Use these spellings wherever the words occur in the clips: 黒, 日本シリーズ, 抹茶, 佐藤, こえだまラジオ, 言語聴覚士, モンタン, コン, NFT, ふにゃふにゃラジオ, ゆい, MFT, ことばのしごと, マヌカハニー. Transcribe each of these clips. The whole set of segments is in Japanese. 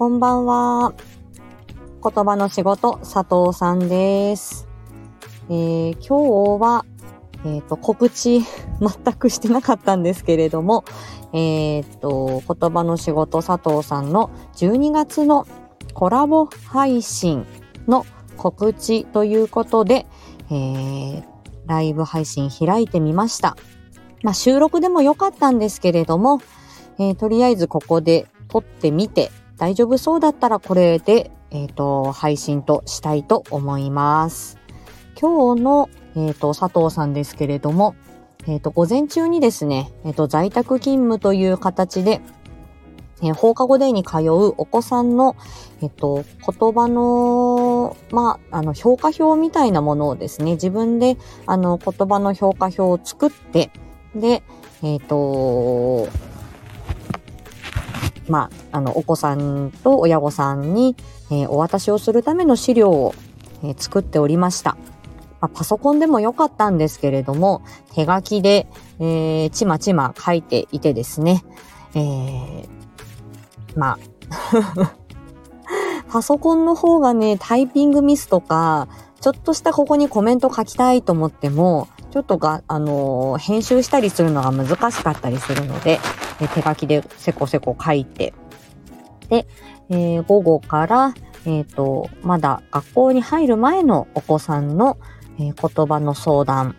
こんばんは。言葉の仕事、佐藤さんです。今日は、告知全くしてなかったんですけれども、言葉の仕事佐藤さんの12月のコラボ配信の告知ということで、ライブ配信開いてみました。まあ、収録でも良かったんですけれども、とりあえずここで撮ってみて、大丈夫そうだったらこれで、配信としたいと思います。今日の、佐藤さんですけれども、午前中にですね、在宅勤務という形で、放課後デイに通うお子さんの、言葉の、評価表みたいなものをですね、自分で、言葉の評価表を作って、で、お子さんと親御さんに、お渡しをするための資料を、作っておりました。パソコンでも良かったんですけれども、手書きで、ちまちま書いていてですね、パソコンの方がね、タイピングミスとか、ちょっとしたここにコメント書きたいと思っても、ちょっと編集したりするのが難しかったりするので、手書きでせこせこ書いて、で、午後から、まだ学校に入る前のお子さんの、言葉の相談、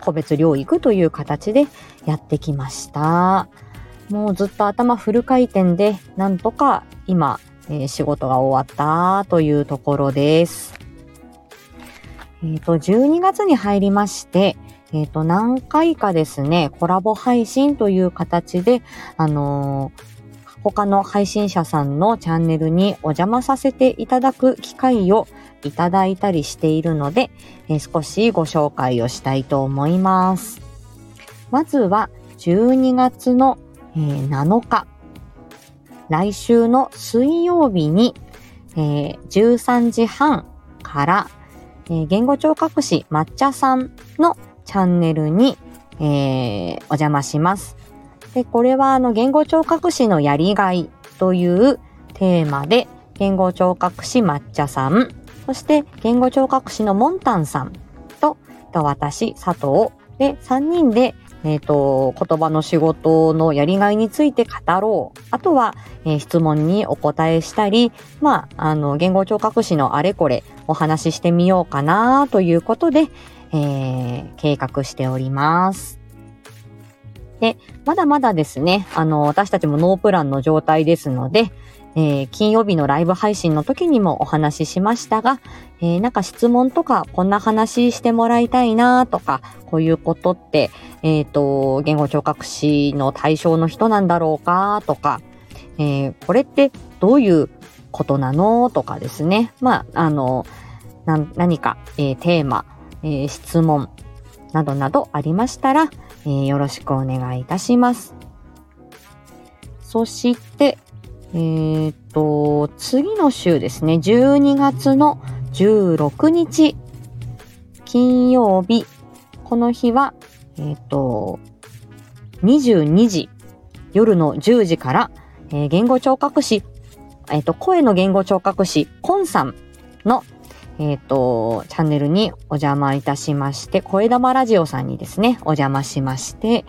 個別療育という形でやってきました。もうずっと頭フル回転で、なんとか今、仕事が終わったというところです。12月に入りまして、何回かですね、コラボ配信という形で、他の配信者さんのチャンネルにお邪魔させていただく機会をいただいたりしているので、少しご紹介をしたいと思います。まずは、12月の、7日、来週の水曜日に、13時半から、言語聴覚士抹茶さんのチャンネルに、お邪魔します。で、これは言語聴覚士のやりがいというテーマで、言語聴覚士抹茶さん、そして言語聴覚士のモンタンさんと、私佐藤で3人で、言葉の仕事のやりがいについて語ろう。あとは、質問にお答えしたり、言語聴覚士のあれこれお話ししてみようかなということで、計画しております。で、まだまだですね、私たちもノープランの状態ですので、金曜日のライブ配信の時にもお話ししましたが、質問とかこんな話してもらいたいなとか、こういうことって、言語聴覚士の対象の人なんだろうかとか、これってどういうことなのとかですね。何か、テーマ、質問などなどありましたら、よろしくお願いいたします。そして、次の週ですね、12月の16日、金曜日、この日は、22時、夜の10時から、言語聴覚士、声の言語聴覚士、コンさんの、チャンネルにお邪魔いたしまして、声玉ラジオさんにですね、お邪魔しまして、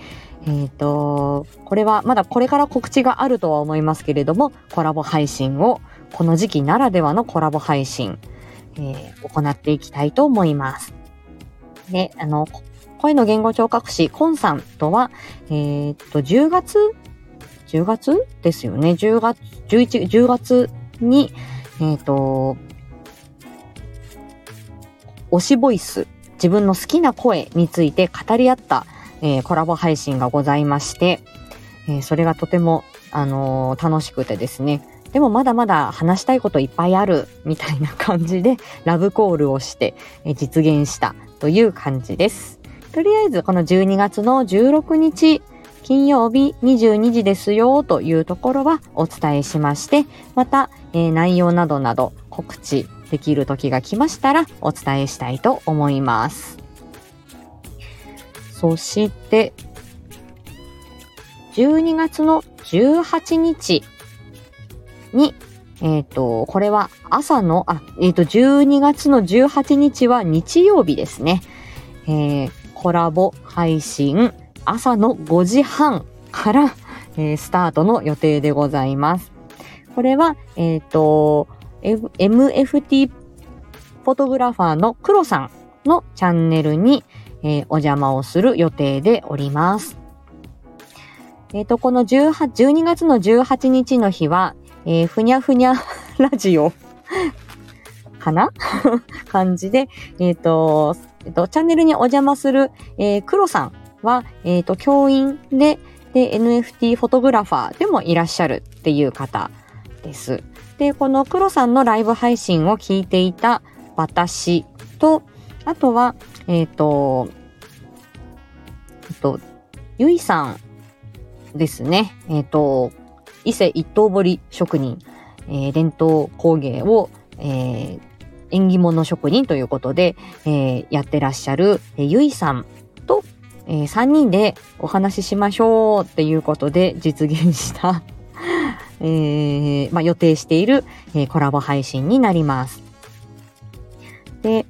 これはまだこれから告知があるとは思いますけれども、コラボ配信を、この時期ならではのコラボ配信、行っていきたいと思います。で、声の言語聴覚士、コンさんとは、10月ですよね。10月に、推しボイス、自分の好きな声について語り合った、コラボ配信がございまして、それがとても、楽しくてですね。でもまだまだ話したいこといっぱいあるみたいな感じでラブコールをして、実現したという感じです。とりあえずこの12月の16日金曜日22時ですよというところはお伝えしまして、また、内容などなど告知できる時が来ましたらお伝えしたいと思います。そして12月の18日に、これは朝の、12月の18日は日曜日ですね。コラボ配信朝の5時半から、スタートの予定でございます。これは、MFT フォトグラファーの黒さんのチャンネルに、お邪魔をする予定でおります。この12月の18日の日は、ふにゃふにゃラジオかな感じで、チャンネルにお邪魔する、黒さんは、教員で、NFT フォトグラファーでもいらっしゃるっていう方です。で、この黒さんのライブ配信を聞いていた私と、あとは、ゆいさんですね。伊勢一刀彫り職人、伝統工芸を、縁起物職人ということで、やってらっしゃる、ゆいさんと、3人でお話ししましょうっていうことで実現した、予定している、コラボ配信になります。で、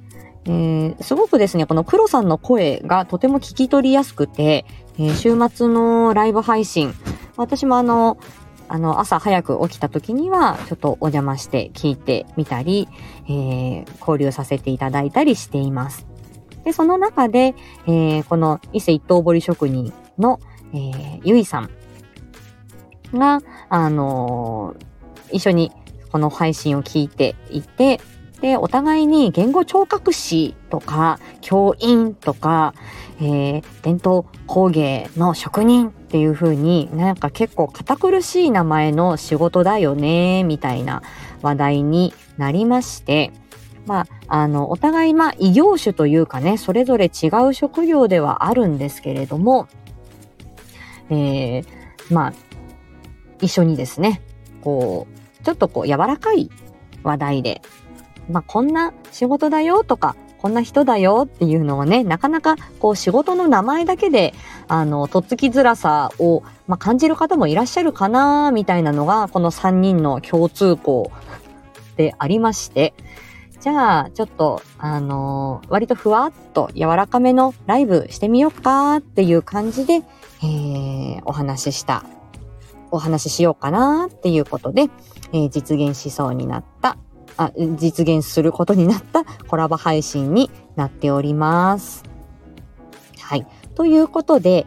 すごくですね、この黒さんの声がとても聞き取りやすくて、週末のライブ配信、私もあの朝早く起きた時にはちょっとお邪魔して聞いてみたり、交流させていただいたりしています。で、その中で、この伊勢一刀彫り職人の、ゆいさんが、一緒にこの配信を聞いていて、で、お互いに言語聴覚士とか教員とか、伝統工芸の職人っていう風になんか結構堅苦しい名前の仕事だよねみたいな話題になりまして、お互い異業種というかね、それぞれ違う職業ではあるんですけれども、一緒にですね、ちょっと柔らかい話題で、こんな仕事だよとか、こんな人だよっていうのはね、なかなか仕事の名前だけで、とっつきづらさを、感じる方もいらっしゃるかな、みたいなのが、この3人の共通項でありまして、じゃあ、ちょっと、割とふわっと柔らかめのライブしてみようかっていう感じで、お話ししようかなっていうことで、実現することになったコラボ配信になっております。はい。ということで、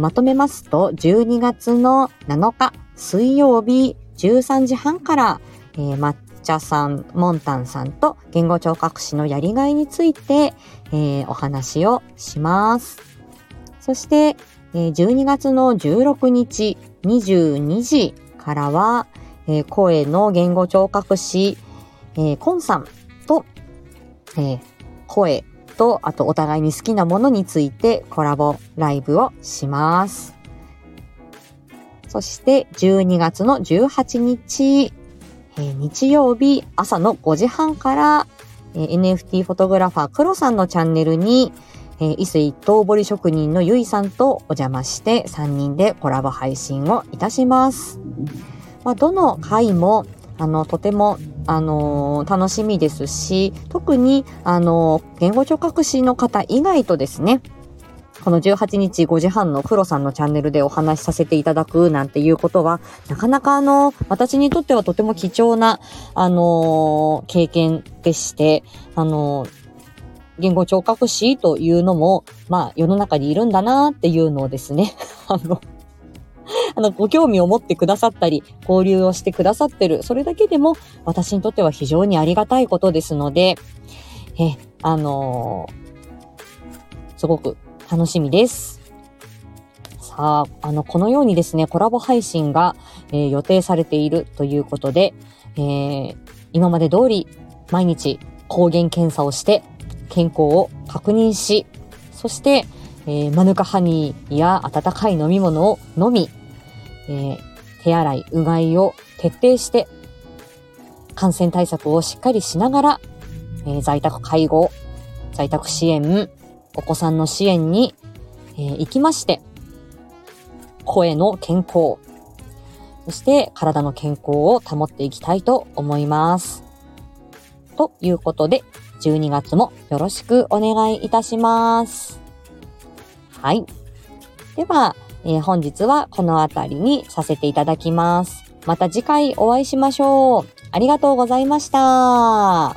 まとめますと、12月の7日水曜日13時半から、抹茶さん、モンタンさんと言語聴覚士のやりがいについて、お話をします。そして、12月の16日22時からは、声の言語聴覚士コンさんと、声と、あとお互いに好きなものについてコラボライブをします。そして12月の18日、日曜日朝の5時半から、NFT フォトグラファー黒さんのチャンネルに、伊勢一刀彫り職人のゆいさんとお邪魔して3人でコラボ配信をいたします。どの回もとても楽しみですし、特に言語聴覚士の方以外とですね、この18日5時半の黒さんのチャンネルでお話しさせていただくなんていうことは、なかなか私にとってはとても貴重な経験でして、言語聴覚士というのも世の中にいるんだなっていうのをですねご興味を持ってくださったり、交流をしてくださってる、それだけでも私にとっては非常にありがたいことですので、すごく楽しみです。さあ、このようにですね、コラボ配信が、予定されているということで、今まで通り毎日抗原検査をして健康を確認し、そしてマヌカハニーや温かい飲み物を飲み、手洗い、うがいを徹底して、感染対策をしっかりしながら、在宅介護、在宅支援、お子さんの支援に、行きまして、声の健康、そして体の健康を保っていきたいと思います。ということで、12月もよろしくお願いいたします。はい。では、本日はこのあたりにさせていただきます。また次回お会いしましょう。ありがとうございました。